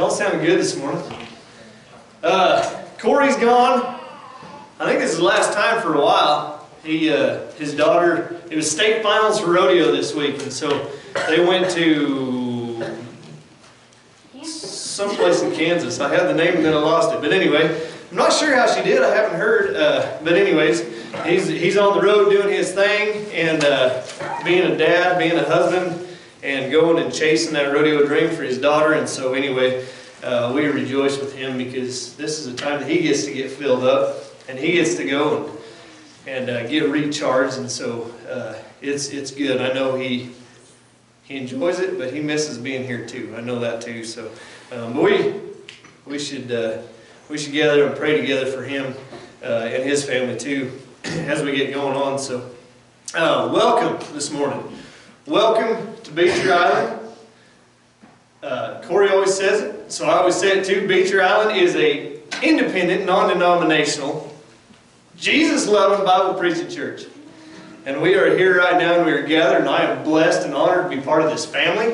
Y'all sounded good this morning. Corey's gone. I think this is the last time for a while. He, his daughter, it was state finals for rodeo this week, and so they went to someplace in Kansas. I had the name and then I lost it. But anyway, I'm not sure how she did. I haven't heard. But anyways, he's on the road doing his thing, and being a dad, being a husband, and going and chasing that rodeo dream for his daughter. And so anyway, we rejoice with him because this is a time that he gets to get filled up and he gets to go and get recharged. And so it's good. I know he enjoys it, but he misses being here too. I know that too. So but we should gather and pray together for him and his family too as we get going on. So welcome this morning. Welcome to Beecher Island. Corey always says it, so I always say it too. Beecher Island is an independent, non-denominational, Jesus-loving, Bible-preaching church. And we are here right now and we are gathered, and I am blessed and honored to be part of this family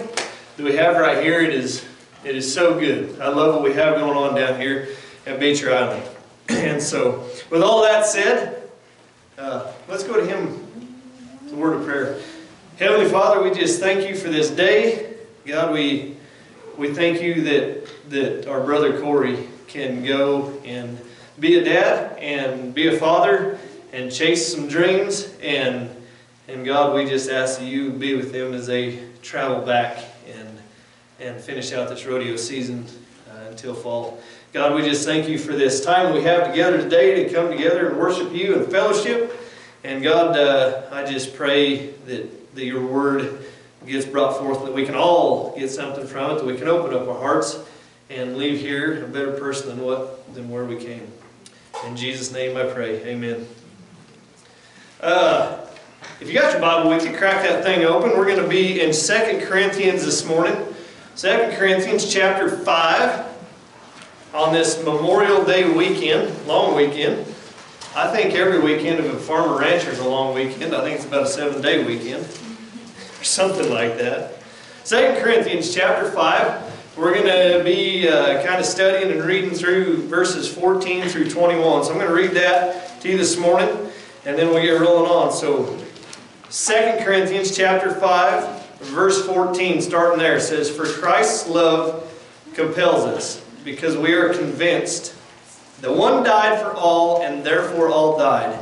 that we have right here. It is so good. I love what we have going on down here at Beecher Island. And so, with all that said, let's go to him, the word of prayer. Heavenly Father, we just thank you for this day. God, we thank you that our brother Corey can go and be a dad and be a father and chase some dreams. And God, we just ask that you be with them as they travel back and finish out this rodeo season until fall. God, we just thank you for this time we have together today to come together and worship you and fellowship. And God, I just pray that your word gets brought forth, that we can all get something from it, that we can open up our hearts and leave here a better person than where we came. In Jesus' name I pray, amen. If you got your Bible, we can crack that thing open. We're going to be in 2 Corinthians this morning. 2 Corinthians chapter 5 on this Memorial Day weekend, long weekend. I think every weekend of a farmer rancher is a long weekend. I think it's about a 7-day weekend or something like that. 2 Corinthians chapter 5, we're going to be kind of studying and reading through verses 14 through 21. So I'm going to read that to you this morning and then we'll get rolling on. So 2 Corinthians chapter 5, verse 14, starting there, says, "For Christ's love compels us, because we are convinced that one died for all, and therefore all died.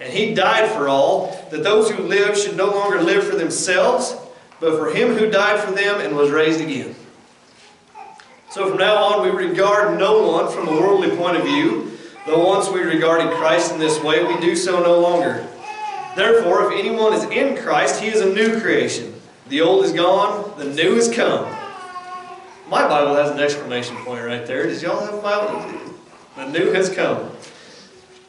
And he died for all, that those who live should no longer live for themselves, but for him who died for them and was raised again. So from now on we regard no one from a worldly point of view, though once we regarded Christ in this way, we do so no longer. Therefore, if anyone is in Christ, he is a new creation. The old is gone, the new is come." My Bible has an exclamation point right there. Does y'all have a Bible? "The new has come.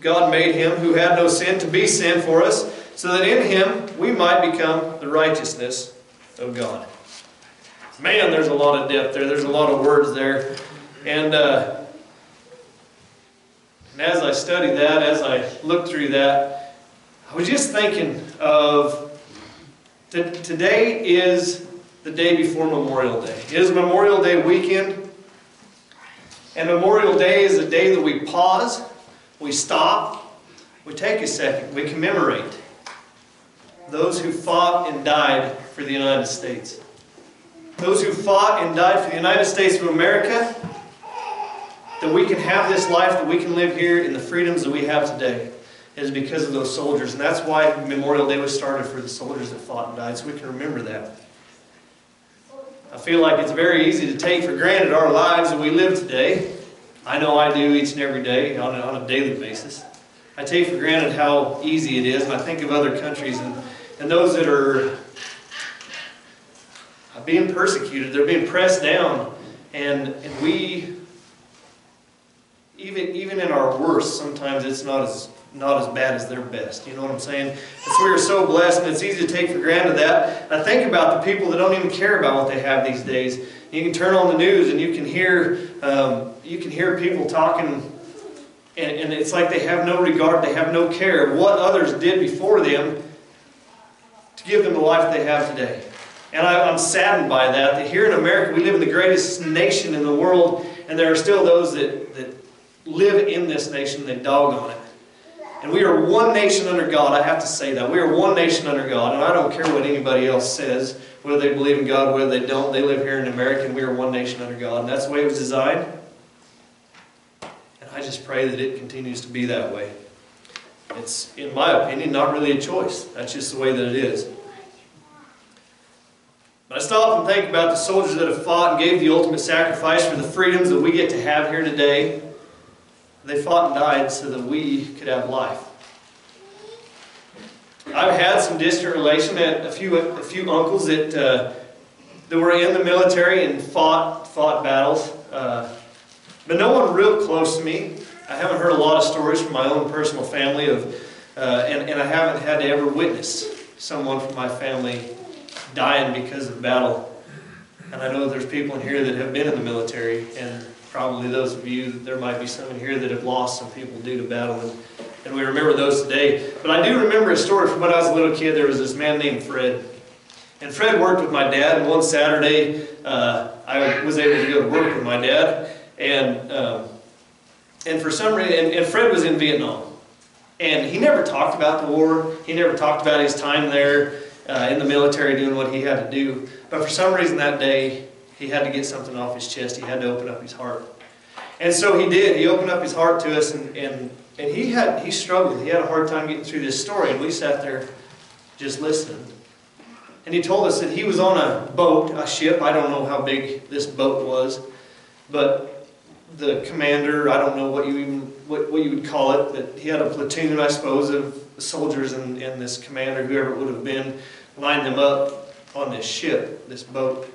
God made him who had no sin to be sin for us, so that in him we might become the righteousness of God." Man, there's a lot of depth there. There's a lot of words there. And as I studied that, as I looked through that, I was just thinking of today is the day before Memorial Day. It is Memorial Day weekend. And Memorial Day is a day that we pause. We stop, we take a second, we commemorate those who fought and died for the United States. Those who fought and died for the United States of America, that we can have this life, that we can live here in the freedoms that we have today, is because of those soldiers. And that's why Memorial Day was started, for the soldiers that fought and died, so we can remember that. I feel like it's very easy to take for granted our lives that we live today. I know I do each and every day on a daily basis. I take for granted how easy it is, and I think of other countries and those that are being persecuted, they're being pressed down, and we even in our worst, sometimes it's not as bad as their best. You know what I'm saying? And so we are so blessed, and it's easy to take for granted that. And I think about the people that don't even care about what they have these days. You can turn on the news, and you can hear people talking, and it's like they have no regard, they have no care of what others did before them to give them the life they have today. And I'm saddened by that. That here in America, we live in the greatest nation in the world, and there are still those that live in this nation that dog on it. And we are one nation under God. I have to say that. We are one nation under God. And I don't care what anybody else says, whether they believe in God, whether they don't. They live here in America, and we are one nation under God. And that's the way it was designed. And I just pray that it continues to be that way. It's, in my opinion, not really a choice. That's just the way that it is. But I stop and think about the soldiers that have fought and gave the ultimate sacrifice for the freedoms that we get to have here today. They fought and died so that we could have life. I've had some distant relation at a few uncles that were in the military and fought battles, but no one real close to me. I haven't heard a lot of stories from my own personal family and I haven't had to ever witness someone from my family dying because of battle. And I know there's people in here that have been in the military, and probably those of you, there might be some in here that have lost some people due to battle, and we remember those today. But I do remember a story from when I was a little kid. There was this man named Fred. And Fred worked with my dad, and one Saturday I was able to go to work with my dad. And for some reason, and Fred was in Vietnam. And he never talked about the war. He never talked about his time there in the military doing what he had to do. But for some reason that day, he had to get something off his chest. He had to open up his heart. And so he did. He opened up his heart to us, and he struggled. He had a hard time getting through this story, and we sat there just listening. And he told us that he was on a boat, a ship. I don't know how big this boat was, but the commander, I don't know what you would call it, that he had a platoon, I suppose, of soldiers, and this commander, whoever it would have been, lined them up on this ship, this boat.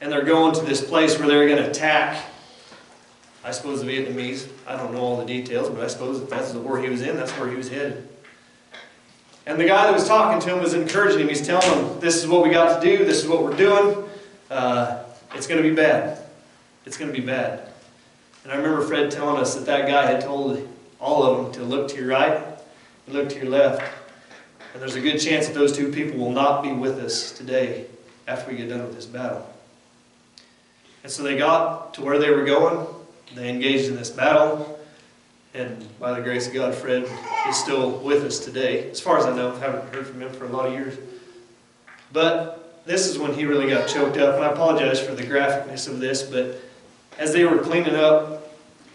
And they're going to this place where they're going to attack, I suppose, the Vietnamese. I don't know all the details, but I suppose if that's the war he was in, that's where he was headed. And the guy that was talking to him was encouraging him. He's telling him, this is what we got to do. This is what we're doing. It's going to be bad. It's going to be bad. And I remember Fred telling us that guy had told all of them to look to your right and look to your left. And there's a good chance that those two people will not be with us today after we get done with this battle. And so they got to where they were going. They engaged in this battle. And by the grace of God, Fred is still with us today. As far as I know, I haven't heard from him for a lot of years. But this is when he really got choked up. And I apologize for the graphicness of this, but as they were cleaning up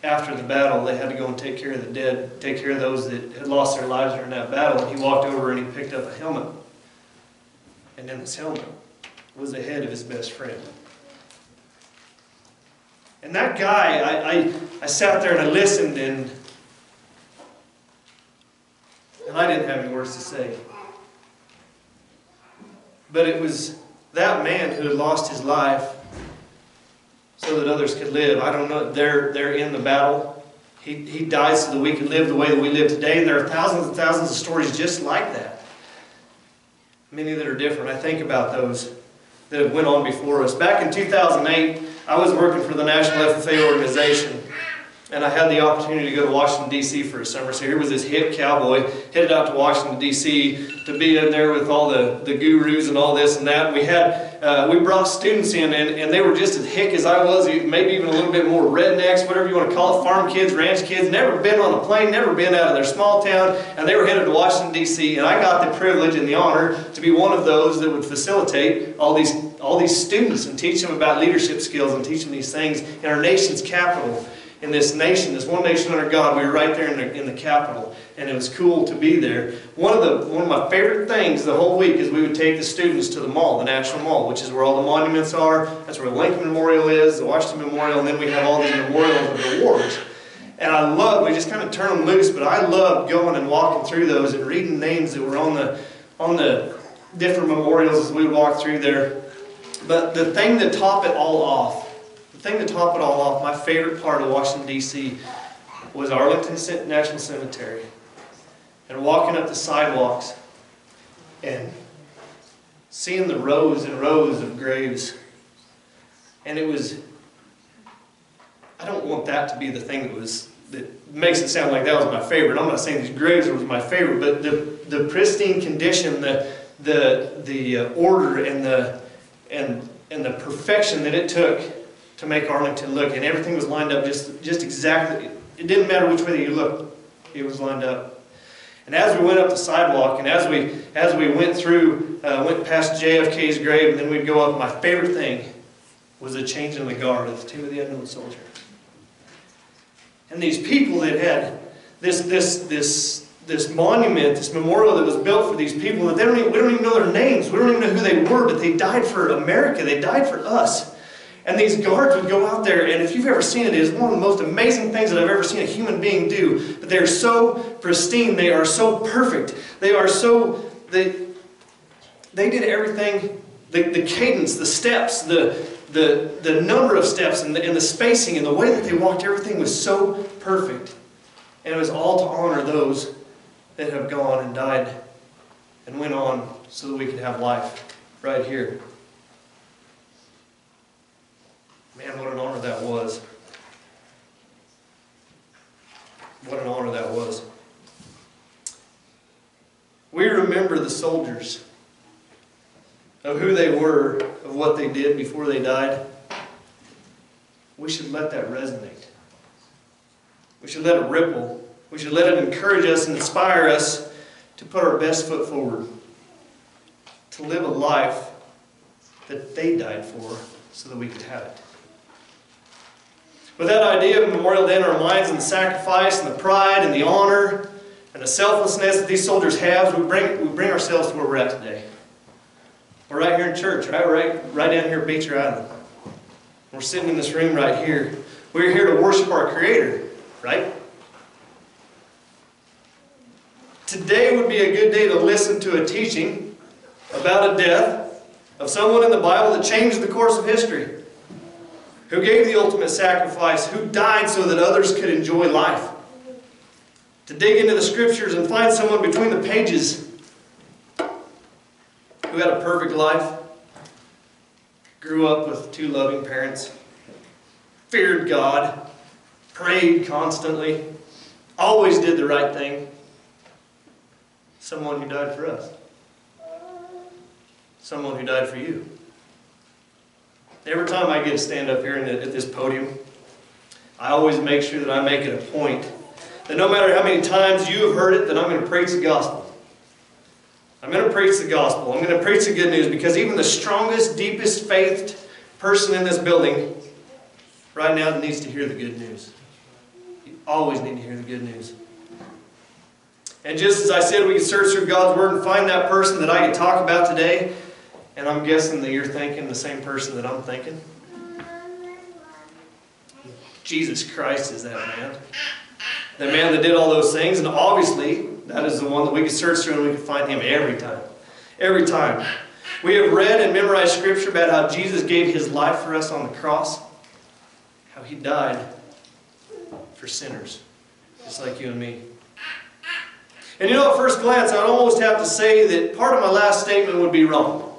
after the battle, they had to go and take care of the dead, take care of those that had lost their lives during that battle. And he walked over and he picked up a helmet. And in this helmet was the head of his best friend. And that guy, I sat there and I listened, and I didn't have any words to say. But it was that man who had lost his life so that others could live. I don't know, they're in the battle. He died so that we could live the way that we live today. And there are thousands and thousands of stories just like that. Many that are different. I think about those that have went on before us. Back in 2008, I was working for the National FFA organization, and I had the opportunity to go to Washington, D.C. for a summer. So here was this hip cowboy headed out to Washington, D.C. to be in there with all the gurus and all this and that. We brought students in, and they were just as hick as I was, maybe even a little bit more rednecks, whatever you want to call it, farm kids, ranch kids, never been on a plane, never been out of their small town, and they were headed to Washington, D.C., and I got the privilege and the honor to be one of those that would facilitate all these students and teach them about leadership skills and teach them these things in our nation's capital. In this nation, this one nation under God, we were right there in the capital, and it was cool to be there. One of my favorite things the whole week is we would take the students to the mall, the National Mall, which is where all the monuments are. That's where the Lincoln Memorial is, the Washington Memorial, and then we have all these memorials of the wars. And I love, we just kind of turn them loose, but I love going and walking through those and reading names that were on the different memorials as we would walk through there. But the thing that topped it all off, my favorite part of Washington, D.C., was Arlington National Cemetery, and walking up the sidewalks and seeing the rows and rows of graves. And it was, I don't want that to be the thing that makes it sound like that was my favorite. I'm not saying these graves were my favorite, but the pristine condition, the order and the perfection that it took to make Arlington look, and everything was lined up just exactly. It didn't matter which way you looked, it was lined up. And as we went up the sidewalk, and as we went through, went past JFK's grave, and then we'd go up, my favorite thing was the change in the guard of the Tomb of the Unknown Soldiers. And these people that had this monument, this memorial that was built for these people, that we don't even know their names, we don't even know who they were, but they died for America, they died for us. And these guards would go out there, and if you've ever seen it, it's one of the most amazing things that I've ever seen a human being do. But they are so pristine, they are so perfect, they are so, they did everything, the cadence, the steps, the number of steps, and the spacing, and the way that they walked, everything was so perfect. And it was all to honor those that have gone and died and went on so that we could have life right here. Man, what an honor that was. What an honor that was. We remember the soldiers, of who they were, of what they did before they died. We should let that resonate. We should let it ripple. We should let it encourage us and inspire us to put our best foot forward, to live a life that they died for so that we could have it. With that idea of memorial in our minds, and the sacrifice and the pride and the honor and the selflessness that these soldiers have, we bring ourselves to where we're at today. We're right here in church, right down here at Beecher Island. We're sitting in this room right here. We're here to worship our Creator, right? Today would be a good day to listen to a teaching about a death of someone in the Bible that changed the course of history, who gave the ultimate sacrifice, who died so that others could enjoy life. To dig into the scriptures and find someone between the pages who had a perfect life, grew up with two loving parents, feared God, prayed constantly, always did the right thing. Someone who died for us. Someone who died for you. Every time I get to stand up here at this podium, I always make sure that I make it a point that no matter how many times you have heard it, that I'm going to preach the gospel. I'm going to preach the gospel. I'm going to preach the good news, because even the strongest, deepest faithed person in this building right now needs to hear the good news. You always need to hear the good news. And just as I said, we can search through God's Word and find that person that I can talk about today. And I'm guessing that you're thinking the same person that I'm thinking. Jesus Christ is that man. The man that did all those things. And obviously, that is the one that we can search through and we can find him every time. Every time. We have read and memorized scripture about how Jesus gave his life for us on the cross. How he died for sinners. Just like you and me. And you know, at first glance, I'd almost have to say that part of my last statement would be wrong.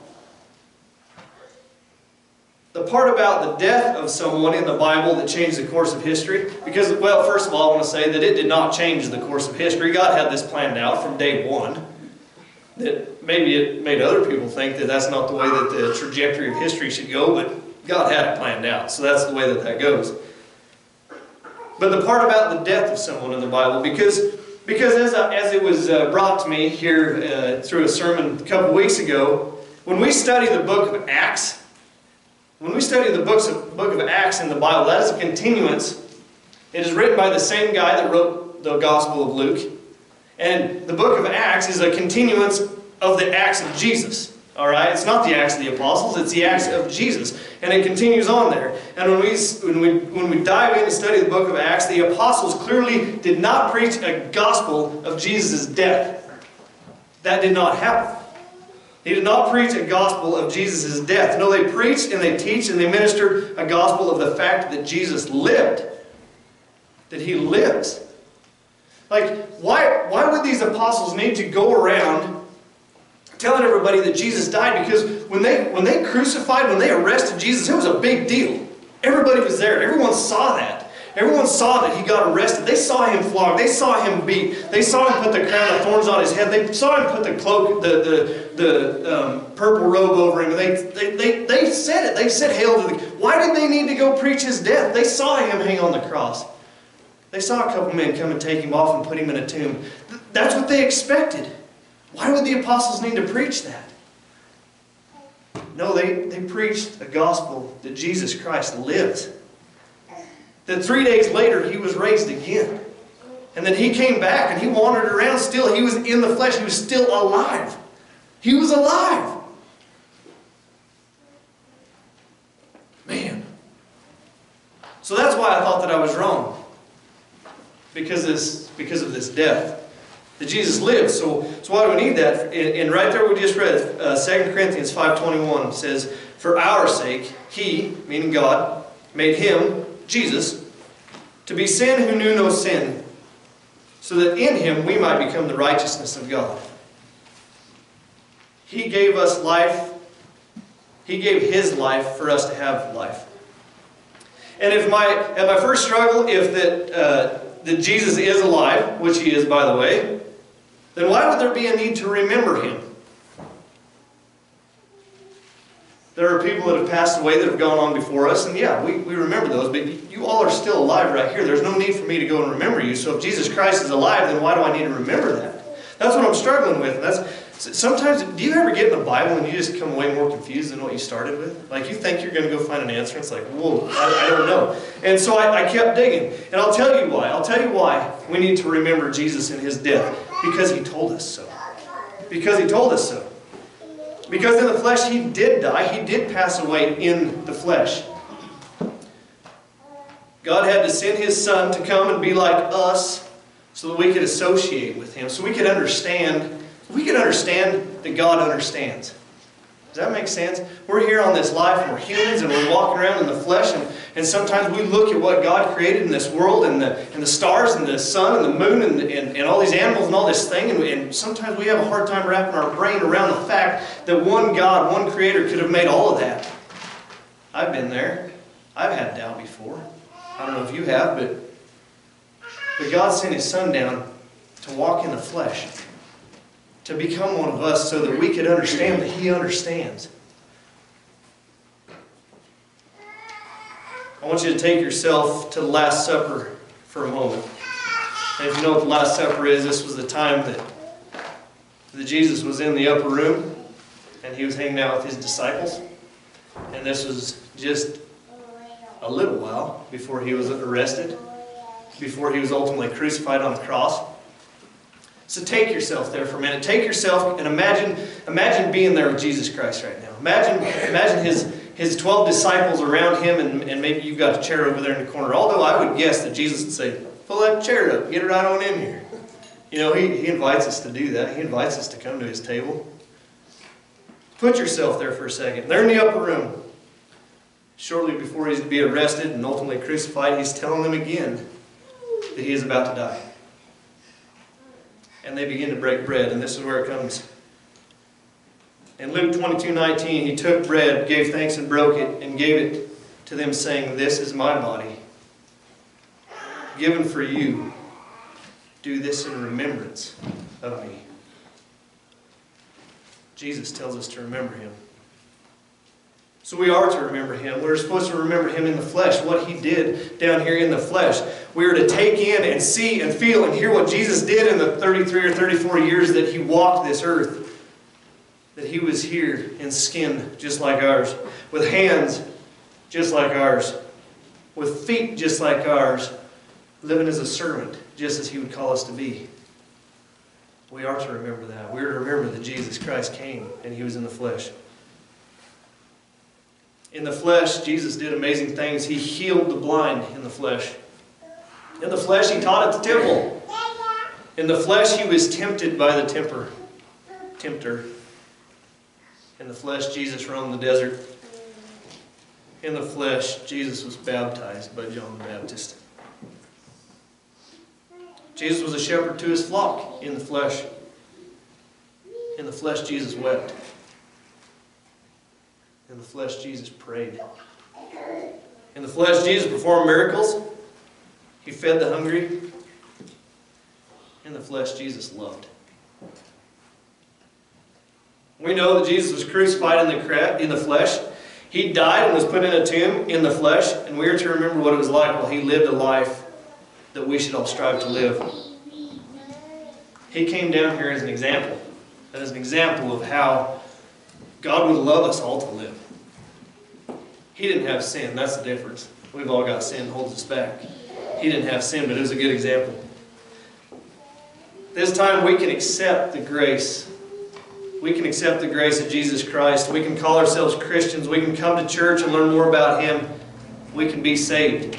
The part about the death of someone in the Bible that changed the course of history, because, well, first of all, I want to say that it did not change the course of history. God had this planned out from day one. That maybe it made other people think that that's not the way that the trajectory of history should go, but God had it planned out, so that's the way that that goes. But the part about the death of someone in the Bible, because as it was brought to me here through a sermon a couple weeks ago, when we study the book of Acts, when we study the book of Acts in the Bible, that is a continuance. It is written by the same guy that wrote the Gospel of Luke. And the book of Acts is a continuance of the Acts of Jesus. All right? It's not the Acts of the Apostles, it's the Acts of Jesus. And it continues on there. And when we dive in and study the book of Acts, the Apostles clearly did not preach a gospel of Jesus' death. That did not happen. They did not preach a gospel of Jesus' death. No, they preached and they teach and they ministered a gospel of the fact that Jesus lived. that he lives. Like, why would these apostles need to go around telling everybody that Jesus died? Because when they crucified, when they arrested Jesus, it was a big deal. Everybody was there. Everyone saw that. Everyone saw that he got arrested. They saw him flogged. They saw him beat. They saw him put the crown of thorns on his head. They saw him put the cloak, the purple robe over him. And they said it. They said, "Hail to the King." Why did they need to go preach his death? They saw him hang on the cross. They saw a couple men come and take him off and put him in a tomb. That's what they expected. Why would the apostles need to preach that? No, they preached the gospel that Jesus Christ lives. That 3 days later he was raised again. And then he came back and he wandered around still. He was in the flesh. He was still alive. He was alive. Man. So that's why I thought that I was wrong. Because of this death. That Jesus lives. So why do we need that? And right there we just read 2 Corinthians 5:21 says, "For our sake, he," meaning God, "made him," Jesus, "to be sin who knew no sin, so that in him we might become the righteousness of God." He gave us life. He gave his life for us to have life. And if my first struggle, if that Jesus is alive, which he is, by the way, then why would there be a need to remember him? There are people that have passed away that have gone on before us, and yeah, we remember those, but you all are still alive right here. There's no need for me to go and remember you. So if Jesus Christ is alive, then why do I need to remember that? That's what I'm struggling with. That's sometimes, do you ever get in the Bible and you just come away more confused than what you started with? Like, you think you're going to go find an answer, and it's like, whoa, I don't know. And so I kept digging. And I'll tell you why. I'll tell you why we need to remember Jesus and his death. Because he told us so. Because he told us so. Because in the flesh he did die. He did pass away in the flesh. God had to send his son to come and be like us so that we could associate with him. So we could understand. We can understand that God understands. Does that make sense? We're here on this life, and we're humans, and we're walking around in the flesh, and sometimes we look at what God created in this world, and the stars, and the sun, and the moon, and all these animals, and all this thing, and sometimes we have a hard time wrapping our brain around the fact that one God, one Creator, could have made all of that. I've been there. I've had doubt before. I don't know if you have, but God sent his Son down to walk in the flesh, to become one of us so that we could understand that he understands. I want you to take yourself to the Last Supper for a moment. And if you know what the Last Supper is, this was the time that Jesus was in the upper room and he was hanging out with his disciples. And this was just a little while before he was arrested, before he was ultimately crucified on the cross. So take yourself there for a minute. Take yourself and imagine being there with Jesus Christ right now. Imagine his 12 disciples around him, and maybe you've got a chair over there in the corner. Although I would guess that Jesus would say, "Pull that chair up, get it right on in here." You know, he invites us to do that. He invites us to come to his table. Put yourself there for a second. They're in the upper room. Shortly before he's to be arrested and ultimately crucified, he's telling them again that he is about to die. And they begin to break bread, and this is where it comes. In Luke 22:19, he took bread, gave thanks, and broke it, and gave it to them, saying, "This is my body, given for you. Do this in remembrance of me." Jesus tells us to remember him. So we are to remember him. We're supposed to remember him in the flesh, what he did down here in the flesh. We are to take in and see and feel and hear what Jesus did in the 33 or 34 years that he walked this earth. That he was here in skin just like ours, with hands just like ours, with feet just like ours, living as a servant, just as he would call us to be. We are to remember that. We are to remember that Jesus Christ came and he was in the flesh. In the flesh, Jesus did amazing things. He healed the blind in the flesh. In the flesh, he taught at the temple. In the flesh, he was tempted by the tempter. In the flesh, Jesus roamed the desert. In the flesh, Jesus was baptized by John the Baptist. Jesus was a shepherd to his flock in the flesh. In the flesh, Jesus wept. In the flesh, Jesus prayed. In the flesh, Jesus performed miracles. He fed the hungry. In the flesh, Jesus loved. We know that Jesus was crucified in the flesh. He died and was put in a tomb in the flesh. And we are to remember what it was like while He lived a life that we should all strive to live. He came down here as an example. That is an example of how God would love us all to live. He didn't have sin. That's the difference. We've all got sin that holds us back. He didn't have sin, but it was a good example. This time we can accept the grace. We can accept the grace of Jesus Christ. We can call ourselves Christians. We can come to church and learn more about Him. We can be saved.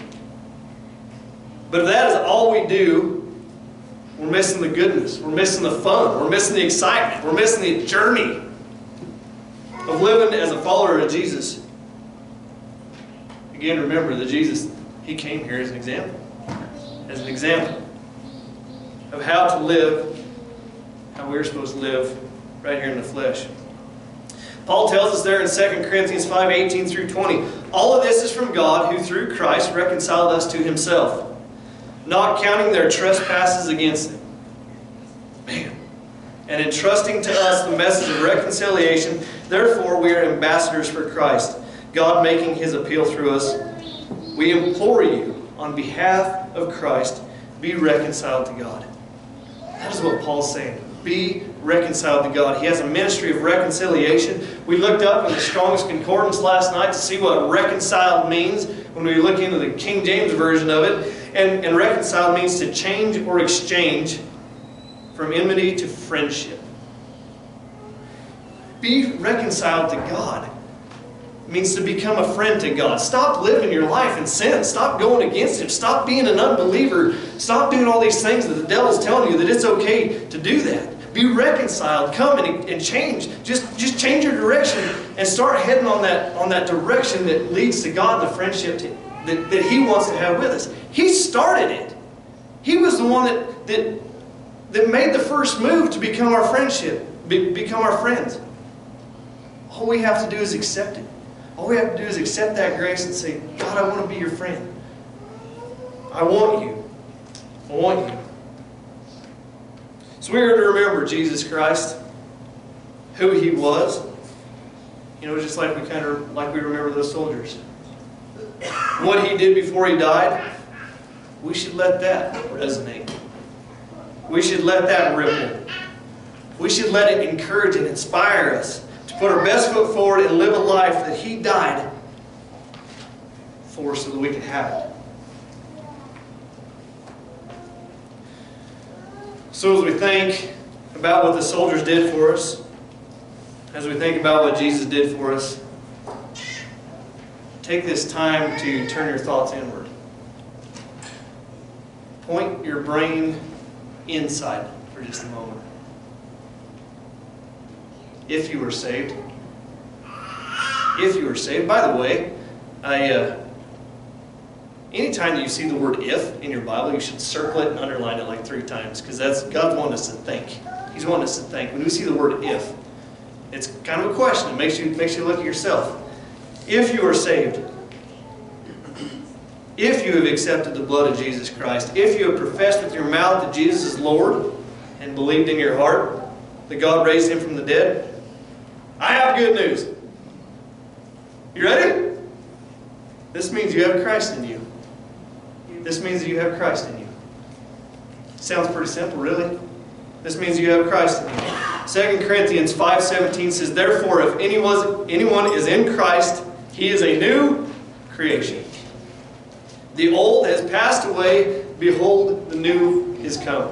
But if that is all we do, we're missing the goodness. We're missing the fun. We're missing the excitement. We're missing the journey of living as a follower of Jesus. Again, remember that Jesus, He came here as an example. As an example of how to live, how we're supposed to live right here in the flesh. Paul tells us there in 2 Corinthians 5:18 through 20, all of this is from God who through Christ reconciled us to Himself, not counting their trespasses against them. Man. And entrusting to us the message of reconciliation, therefore we are ambassadors for Christ, God making His appeal through us. We implore you, on behalf of Christ, be reconciled to God. That is what Paul's saying. Be reconciled to God. He has a ministry of reconciliation. We looked up in the Strong's Concordance last night to see what reconciled means when we look into the King James Version of it. And reconciled means to change or exchange from enmity to friendship. Be reconciled to God. It means to become a friend to God. Stop living your life in sin. Stop going against Him. Stop being an unbeliever. Stop doing all these things that the devil's telling you that it's okay to do that. Be reconciled. Come and change. Just change your direction and start heading on that direction that leads to God and the friendship that He wants to have with us. He started it. He was the one that made the first move to become our friendship, become our friends. All we have to do is accept it. All we have to do is accept that grace and say, God, I want to be your friend. I want you. I want you. So we are to remember Jesus Christ, who He was. You know, just like we remember those soldiers. What He did before He died, we should let that resonate. We should let that ripple. We should let it encourage and inspire us to put our best foot forward and live a life that He died for so that we can have it. So as we think about what the soldiers did for us, as we think about what Jesus did for us, take this time to turn your thoughts inward. Point your brain inside for just a moment. If you were saved. If you were saved. By the way, anytime you see the word if in your Bible, you should circle it and underline it like 3 times, because that's God wanting us to think. He's wanting us to think. When we see the word if, it's kind of a question. It makes you look at yourself. If you are saved, if you have accepted the blood of Jesus Christ, if you have professed with your mouth that Jesus is Lord and believed in your heart that God raised Him from the dead, I have good news. You ready? This means you have Christ in you. This means that you have Christ in you. Sounds pretty simple, really. This means you have Christ in you. 2 Corinthians 5:17 says, therefore, if anyone is in Christ, he is a new creation. The old has passed away. Behold, the new is come.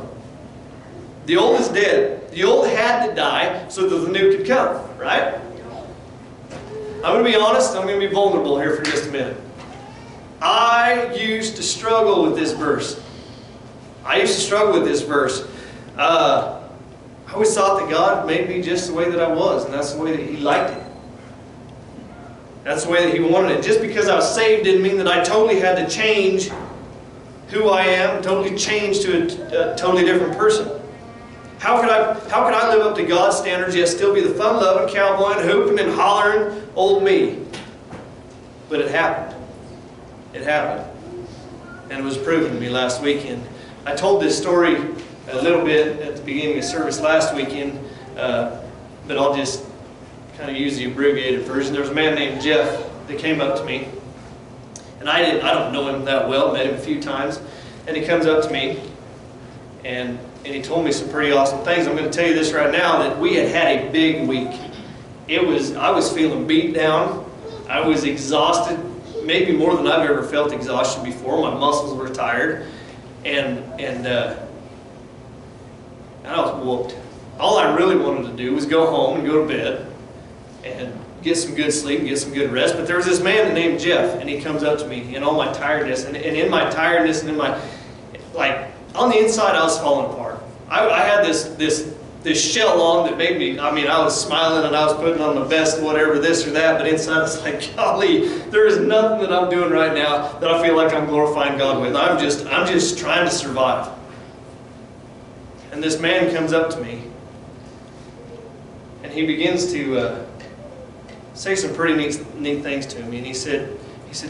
The old is dead. The old had to die so that the new could come, right? I'm going to be honest. I'm going to be vulnerable here for just a minute. I used to struggle with this verse. I always thought that God made me just the way that I was, and that's the way that He liked it. That's the way that He wanted it. Just because I was saved didn't mean that I totally had to change who I am, totally changed to a totally different person. How could I live up to God's standards yet still be the fun-loving cowboy and hooping and hollering old me? But it happened. It happened. And it was proven to me last weekend. I told this story a little bit at the beginning of service last weekend, but I'll just kind of use the abbreviated version. There was a man named Jeff that came up to me. And I don't know him that well, met him a few times. And he comes up to me and he told me some pretty awesome things. I'm going to tell you this right now, that we had had a big week. I was feeling beat down. I was exhausted, maybe more than I've ever felt exhaustion before. My muscles were tired. And I was whooped. All I really wanted to do was go home and go to bed and get some good sleep and get some good rest. But there was this man named Jeff, and he comes up to me in all my tiredness. And in my tiredness and in my, like, on the inside, I was falling apart. I had this shell on that made me, I mean, I was smiling and I was putting on the best whatever, this or that, but inside I was like, golly, there is nothing that I'm doing right now that I feel like I'm glorifying God with. I'm just trying to survive. And this man comes up to me, and he begins to say some pretty neat things to me. And he said,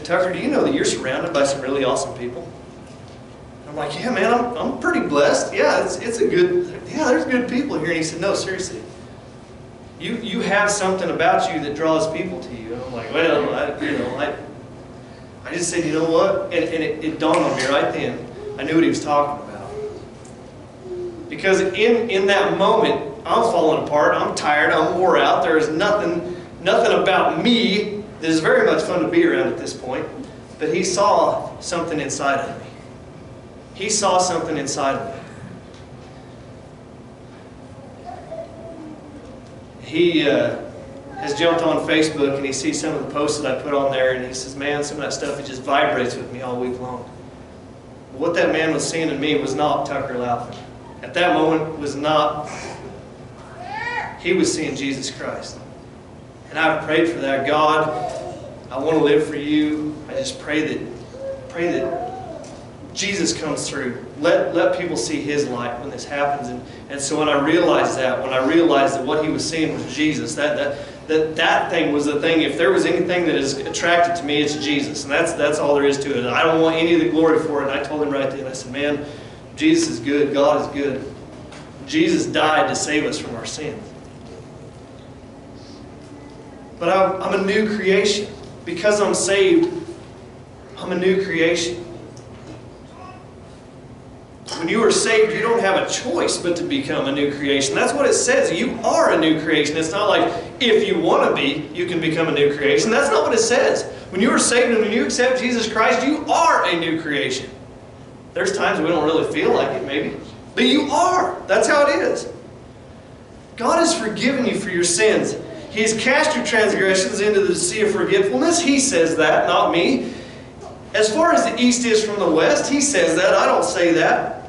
Tucker, do you know that you're surrounded by some really awesome people? And I'm like, yeah, man, I'm pretty blessed. Yeah, there's good people here. And he said, no, seriously, you have something about you that draws people to you. And I'm like, well, I just said, you know what? And it dawned on me right then. I knew what he was talking about. Because in that moment, I'm falling apart. I'm tired. I'm wore out. There is nothing about me that is very much fun to be around at this point. But he saw something inside of me. He saw something inside of me. He has jumped on Facebook, and he sees some of the posts that I put on there, and he says, man, some of that stuff, it just vibrates with me all week long. But what that man was seeing in me was not Tucker Laughlin. At that moment, he was seeing Jesus Christ. And I've prayed for that. God, I want to live for you. I just pray that Jesus comes through. Let people see his light when this happens. And so when I realized that, what he was seeing was Jesus, that thing was the thing. If there was anything that is attracted to me, it's Jesus. And that's all there is to it. I don't want any of the glory for it. And I told him right then, I said, man, Jesus is good. God is good. Jesus died to save us from our sins. But I'm a new creation. Because I'm saved, I'm a new creation. When you are saved, you don't have a choice but to become a new creation. That's what it says. You are a new creation. It's not like if you want to be, you can become a new creation. That's not what it says. When you are saved and when you accept Jesus Christ, you are a new creation. There's times we don't really feel like it, maybe. But you are. That's how it is. God has forgiven you for your sins. He has cast your transgressions into the sea of forgetfulness. He says that, not me. As far as the east is from the west, he says that. I don't say that.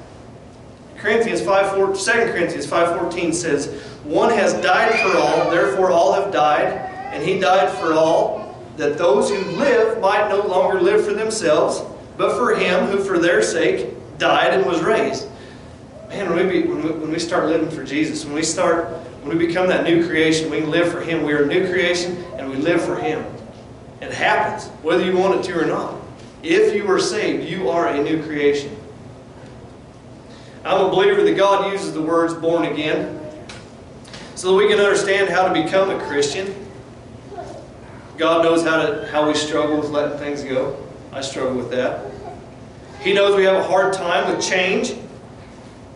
2 Corinthians 5:14 says, one has died for all, therefore all have died. And he died for all, that those who live might no longer live for themselves, but for him who for their sake died and was raised. Man, when we start living for Jesus, when we become that new creation, we can live for him. We are a new creation, and we live for him. It happens, whether you want it to or not. If you are saved, you are a new creation. I'm a believer that God uses the words born again so that we can understand how to become a Christian. God knows how we struggle with letting things go. I struggle with that. He knows we have a hard time with change.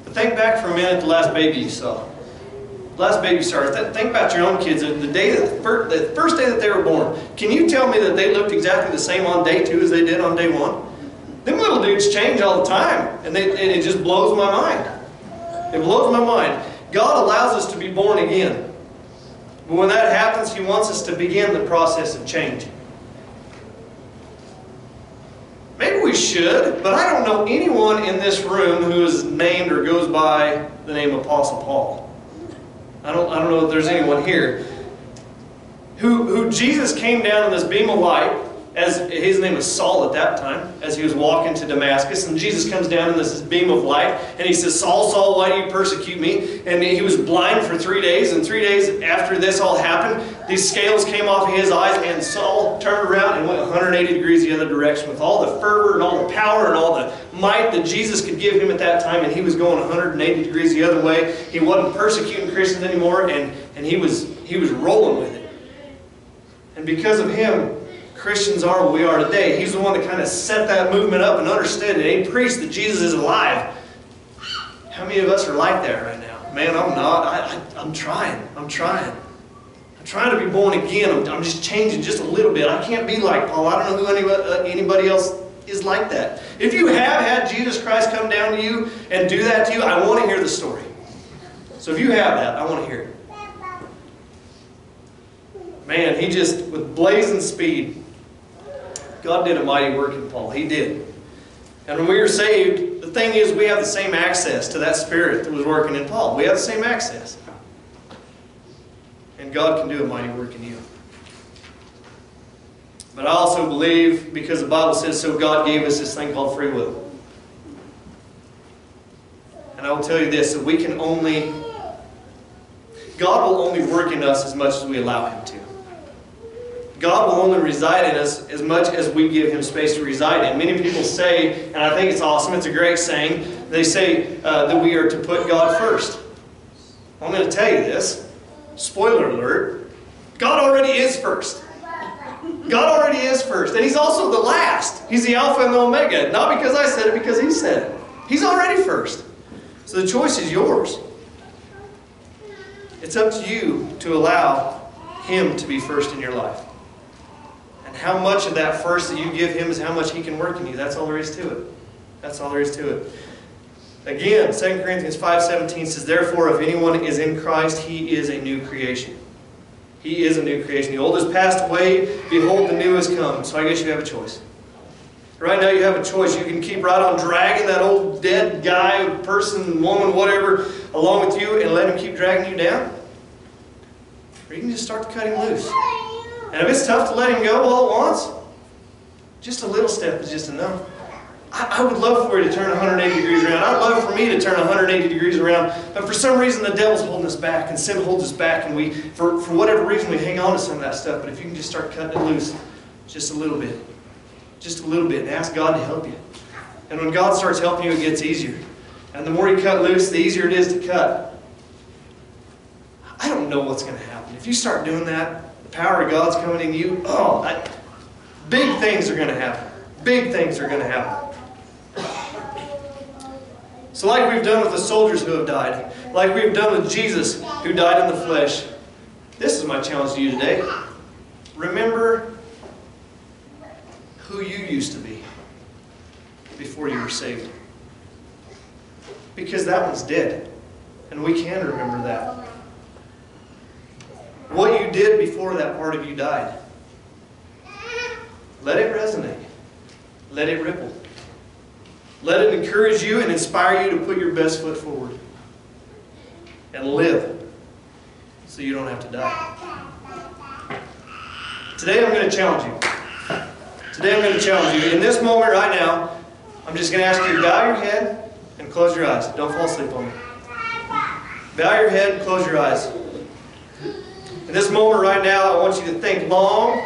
But think back for a minute the last baby you saw. Last baby stars. Think about your own kids. The first day that they were born, can you tell me that they looked exactly the same on day two as they did on day one? Them little dudes change all the time, and it just blows my mind. It blows my mind. God allows us to be born again. But when that happens, he wants us to begin the process of change. Maybe we should, but I don't know anyone in this room who is named or goes by the name Apostle Paul. I don't know if there's anyone here who Jesus came down in this beam of light as his name was Saul at that time, as he was walking to Damascus, and Jesus comes down in this beam of light, and he says, Saul, Saul, why do you persecute me? And he was blind for 3 days, and 3 days after this all happened, these scales came off of his eyes, and Saul turned around and went 180 degrees the other direction with all the fervor and all the power and all the might that Jesus could give him at that time, and he was going 180 degrees the other way. He wasn't persecuting Christians anymore, and he was rolling with it. And because of him, Christians are what we are today. He's the one that kind of set that movement up and understood it. He preached that Jesus is alive. How many of us are like that right now? Man, I'm not. I'm trying to be born again. I'm just changing just a little bit. I can't be like Paul. I don't know who anybody else is like that. If you have had Jesus Christ come down to you and do that to you, I want to hear the story. So if you have that, I want to hear it. Man, he just, with blazing speed, God did a mighty work in Paul. He did. And when we are saved, the thing is we have the same access to that Spirit that was working in Paul. We have the same access. And God can do a mighty work in you. But I also believe, because the Bible says so, God gave us this thing called free will. And I will tell you this, that we can only, God will only work in us as much as we allow Him to. God will only reside in us as much as we give Him space to reside in. Many people say, and I think it's awesome, it's a great saying, they say that we are to put God first. I'm going to tell you this, spoiler alert, God already is first. God already is first, and He's also the last. He's the Alpha and the Omega, not because I said it, because He said it. He's already first. So the choice is yours. It's up to you to allow Him to be first in your life. And how much of that first that you give Him is how much He can work in you. That's all there is to it. That's all there is to it. Again, 2 Corinthians 5:17 says, therefore, if anyone is in Christ, he is a new creation. He is a new creation. The old has passed away. Behold, the new has come. So I guess you have a choice. Right now you have a choice. You can keep right on dragging that old dead guy, person, woman, whatever, along with you and let him keep dragging you down. Or you can just start to cut him loose. And if it's tough to let him go all at once, just a little step is just enough. I would love for you to turn 180 degrees around. I'd love for me to turn 180 degrees around. But for some reason, the devil's holding us back, and sin holds us back, and we, for whatever reason, we hang on to some of that stuff. But if you can just start cutting it loose just a little bit, just a little bit, and ask God to help you. And when God starts helping you, it gets easier. And the more you cut loose, the easier it is to cut. I don't know what's going to happen. If you start doing that, the power of God's coming in you. Oh, big things are going to happen. Big things are going to happen. So like we've done with the soldiers who have died, like we've done with Jesus who died in the flesh, this is my challenge to you today. Remember who you used to be before you were saved. Because that one's dead. And we can remember that. What you did before that part of you died. Let it resonate. Let it ripple. Let it encourage you and inspire you to put your best foot forward and live so you don't have to die. Today I'm going to challenge you. Today I'm going to challenge you. In this moment right now, I'm just going to ask you to bow your head and close your eyes. Don't fall asleep on me. Bow your head and close your eyes. In this moment right now, I want you to think long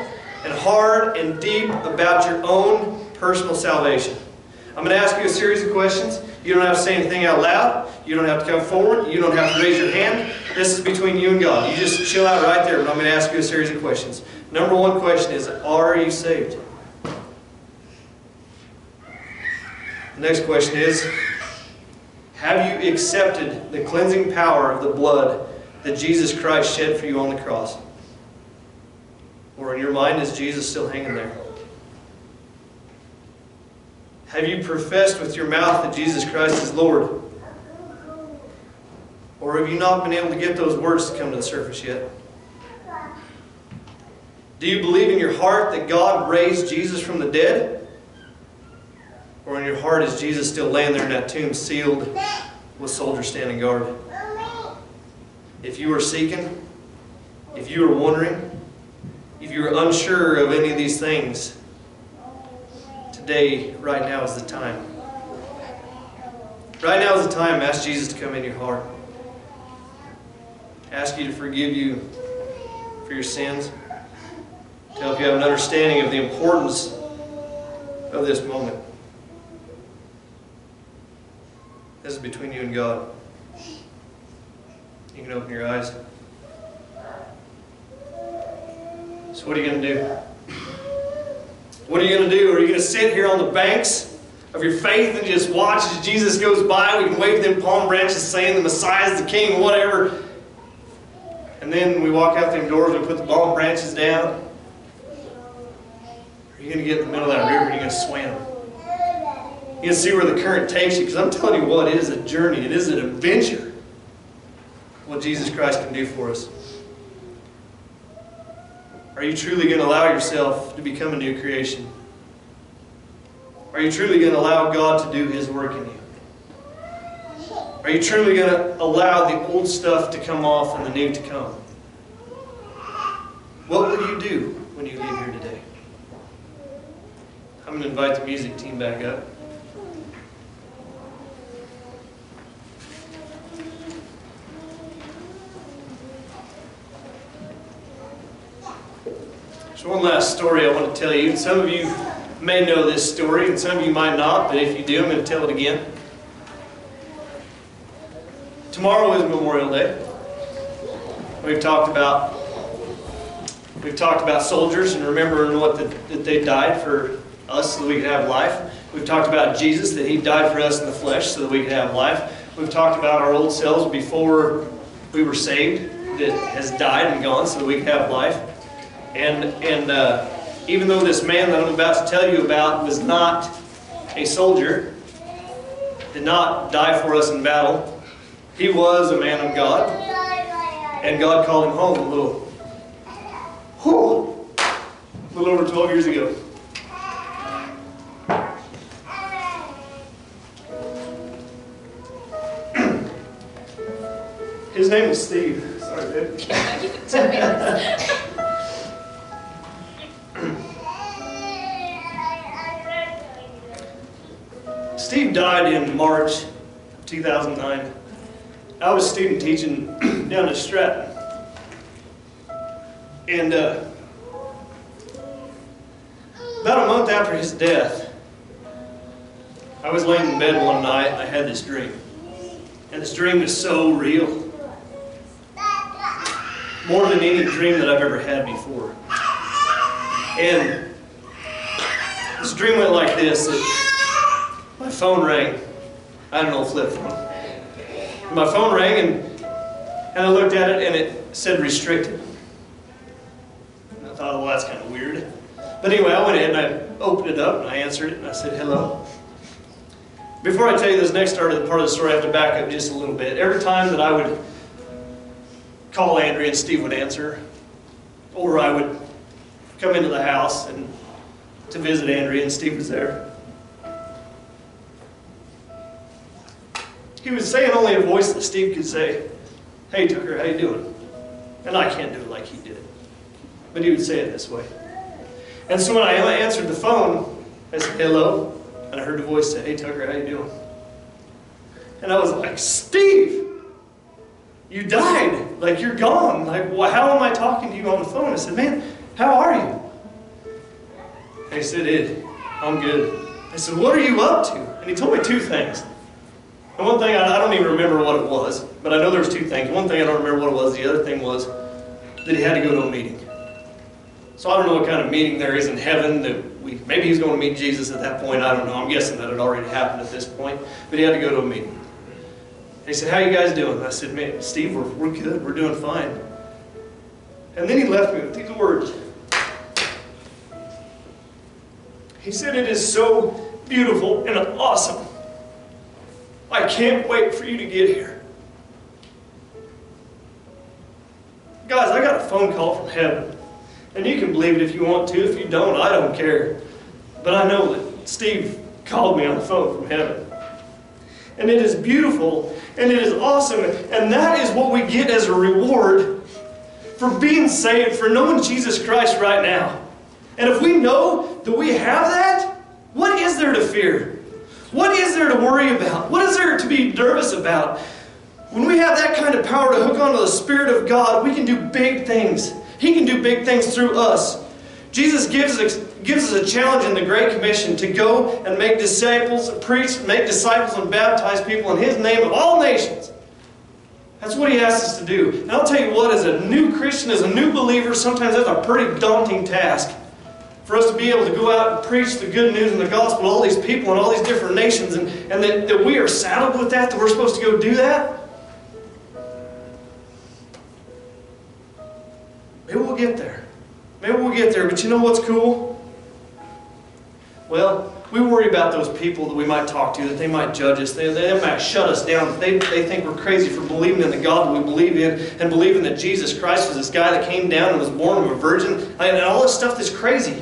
and hard and deep about your own personal salvation. I'm going to ask you a series of questions. You don't have to say anything out loud. You don't have to come forward. You don't have to raise your hand. This is between you and God. You just chill out right there, but I'm going to ask you a series of questions. Number one question is, are you saved? The next question is, have you accepted the cleansing power of the blood that Jesus Christ shed for you on the cross? Or in your mind, is Jesus still hanging there? Have you professed with your mouth that Jesus Christ is Lord? Or have you not been able to get those words to come to the surface yet? Do you believe in your heart that God raised Jesus from the dead? Or in your heart is Jesus still laying there in that tomb sealed with soldiers standing guard? If you are seeking, if you are wondering, if you are unsure of any of these things, day, right now is the time. Right now is the time. Ask Jesus to come in your heart. Ask you to forgive you for your sins. To help you have an understanding of the importance of this moment. This is between you and God. You can open your eyes. So what are you going to do? What are you going to do? Are you going to sit here on the banks of your faith and just watch as Jesus goes by? We can wave them palm branches saying the Messiah is the King, whatever. And then we walk out them doors, we put the palm branches down. Or are you going to get in the middle of that river and you're going to swim? You can see where the current takes you, because I'm telling you what, it is a journey. It is an adventure. What Jesus Christ can do for us. Are you truly going to allow yourself to become a new creation? Are you truly going to allow God to do His work in you? Are you truly going to allow the old stuff to come off and the new to come? What will you do when you leave here today? I'm going to invite the music team back up. So one last story I want to tell you. Some of you may know this story, and some of you might not, but if you do, I'm going to tell it again. Tomorrow is Memorial Day. We've talked about soldiers and remembering that they died for us so that we could have life. We've talked about Jesus, that He died for us in the flesh so that we could have life. We've talked about our old selves before we were saved that has died and gone so that we could have life. And even though this man that I'm about to tell you about was not a soldier, did not die for us in battle, he was a man of God, and God called him home a little over 12 years ago. His name was Steve. Sorry, babe. You can tell me this. Steve died in March 2009. I was student teaching down at Stratton. And about a month after his death, I was laying in bed one night and I had this dream. And this dream is so real. More than any dream that I've ever had before. And this dream went like this. My phone rang. I don't know, flip phone. My phone rang and I looked at it and it said restricted. And I thought, well, that's kind of weird. But anyway, I went in and I opened it up and I answered it and I said, hello. Before I tell you this next part of the story, I have to back up just a little bit. Every time that I would call Andrea and Steve would answer, or I would come into the house and to visit Andrea and Steve was there. He was saying only a voice that Steve could say, hey Tucker, how you doing? And I can't do it like he did. But he would say it this way. And so when I answered the phone, I said, hello. And I heard the voice say, hey Tucker, how you doing? And I was like, Steve, you died. Like, you're gone. Like, how am I talking to you on the phone? I said, man, how are you? And he said, I'm good. I said, what are you up to? And he told me two things. And one thing, I don't even remember what it was, but I know there was two things. One thing I don't remember what it was, the other thing was that he had to go to a meeting. So I don't know what kind of meeting there is in heaven. Maybe he's going to meet Jesus at that point, I don't know. I'm guessing that it already happened at this point, but he had to go to a meeting. And he said, how you guys doing? And I said, man, Steve, we're good, we're doing fine. And then he left me with these words. He said, it is so beautiful and awesome. I can't wait for you to get here. Guys, I got a phone call from heaven. And you can believe it if you want to. If you don't, I don't care. But I know that Steve called me on the phone from heaven. And it is beautiful. And it is awesome. And that is what we get as a reward for being saved, for knowing Jesus Christ right now. And if we know that we have that, What is there to fear? What is there to worry about? What is there to be nervous about? When we have that kind of power to hook onto the Spirit of God, we can do big things. He can do big things through us. Jesus gives us a challenge in the Great Commission to go and make disciples, preach, make disciples, and baptize people in His name of all nations. That's what He asks us to do. And I'll tell you what, as a new Christian, as a new believer, sometimes that's a pretty daunting task. For us to be able to go out and preach the good news and the gospel to all these people and all these different nations, and that we are saddled with that we're supposed to go do that. Maybe we'll get there. Maybe we'll get there, but you know what's cool? Well, we worry about those people that we might talk to, that they might judge us, they might shut us down, they think we're crazy for believing in the God that we believe in, and believing that Jesus Christ was this guy that came down and was born of a virgin, and all this stuff that's crazy.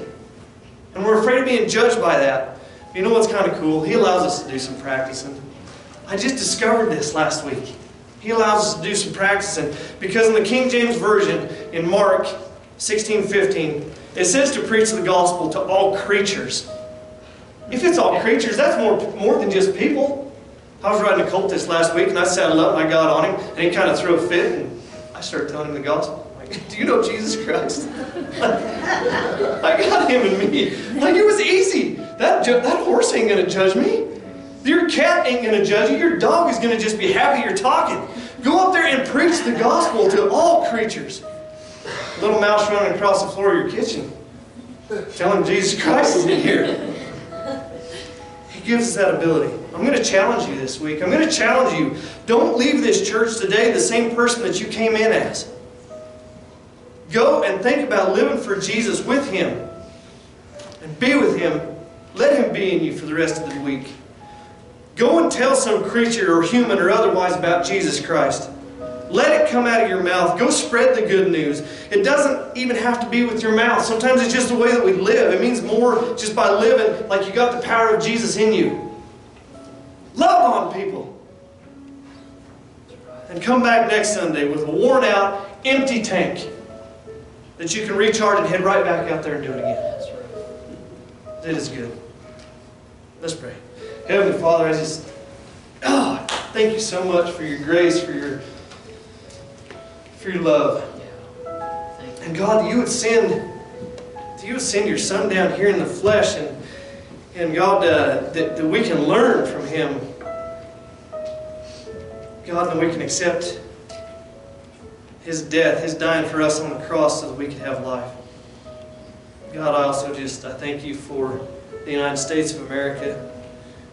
And we're afraid of being judged by that. But you know what's kind of cool? He allows us to do some practicing. I just discovered this last week. He allows us to do some practicing, because in the King James Version, in Mark 16:15, it says to preach the gospel to all creatures. If it's all creatures, that's more than just people. I was riding a colt this last week, and I saddled up, and I got on him, and he kind of threw a fit, and I started telling him the gospel. I'm like, do you know Jesus Christ? I got him and me. Like, it was easy. That horse ain't going to judge me. Your cat ain't going to judge you. Your dog is going to just be happy you're talking. Go up there and preach the gospel to all creatures. Little mouse running across the floor of your kitchen. Tell him Jesus Christ is in here. He gives us that ability. I'm going to challenge you this week. I'm going to challenge you. Don't leave this church today the same person that you came in as. Go and think about living for Jesus with Him. And be with Him. Let Him be in you for the rest of the week. Go and tell some creature or human or otherwise about Jesus Christ. Let it come out of your mouth. Go spread the good news. It doesn't even have to be with your mouth. Sometimes it's just the way that we live. It means more just by living like you got the power of Jesus in you. Love on people. And come back next Sunday with a worn out, empty tank that you can recharge and head right back out there and do it again. It is good. Let's pray. Heavenly Father, I just thank you so much for your grace, for your love. Yeah. Thank you. And God, you would send your Son down here in the flesh, and God, that we can learn from Him. God, that we can accept His death, His dying for us on the cross so that we could have life. God, I thank you for the United States of America.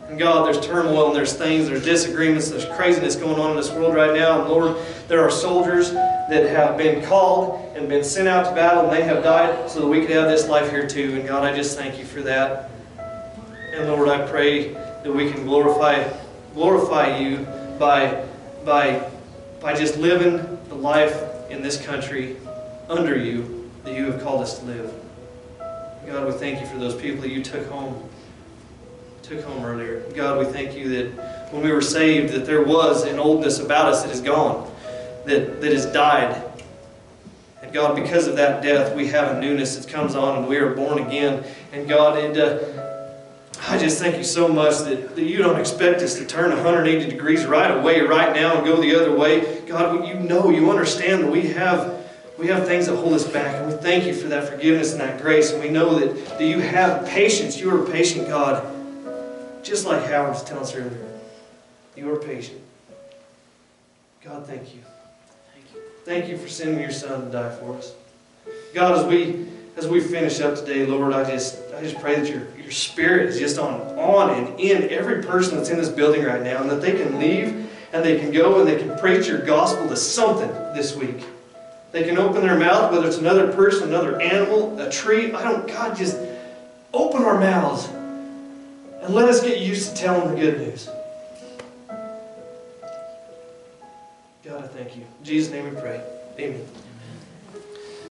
And God, there's turmoil and there's things, there's disagreements, there's craziness going on in this world right now. And Lord, there are soldiers that have been called and been sent out to battle, and they have died so that we could have this life here too. And God, I just thank you for that. And Lord, I pray that we can glorify you by just living the life in this country under you that you have called us to live. God, we thank you for those people that you took home earlier. God, we thank you that when we were saved, that there was an oldness about us that is gone, that has died. And God, because of that death, we have a newness that comes on, and we are born again. And God, I just thank you so much that you don't expect us to turn 180 degrees right away, right now, and go the other way. God, you understand that we have things that hold us back, and we thank you for that forgiveness and that grace. And we know that you have patience. You are a patient God. Just like Howard was telling us earlier, you are patient. God, thank you. Thank you. Thank you for sending your Son to die for us. God, as we finish up today, Lord, I just pray that your Spirit is just on and in every person that's in this building right now, and that they can leave and they can go and they can preach your gospel to something this week. They can open their mouth, whether it's another person, another animal, a tree. God, just open our mouths. And let us get used to telling the good news. God, I thank you. In Jesus' name we pray. Amen.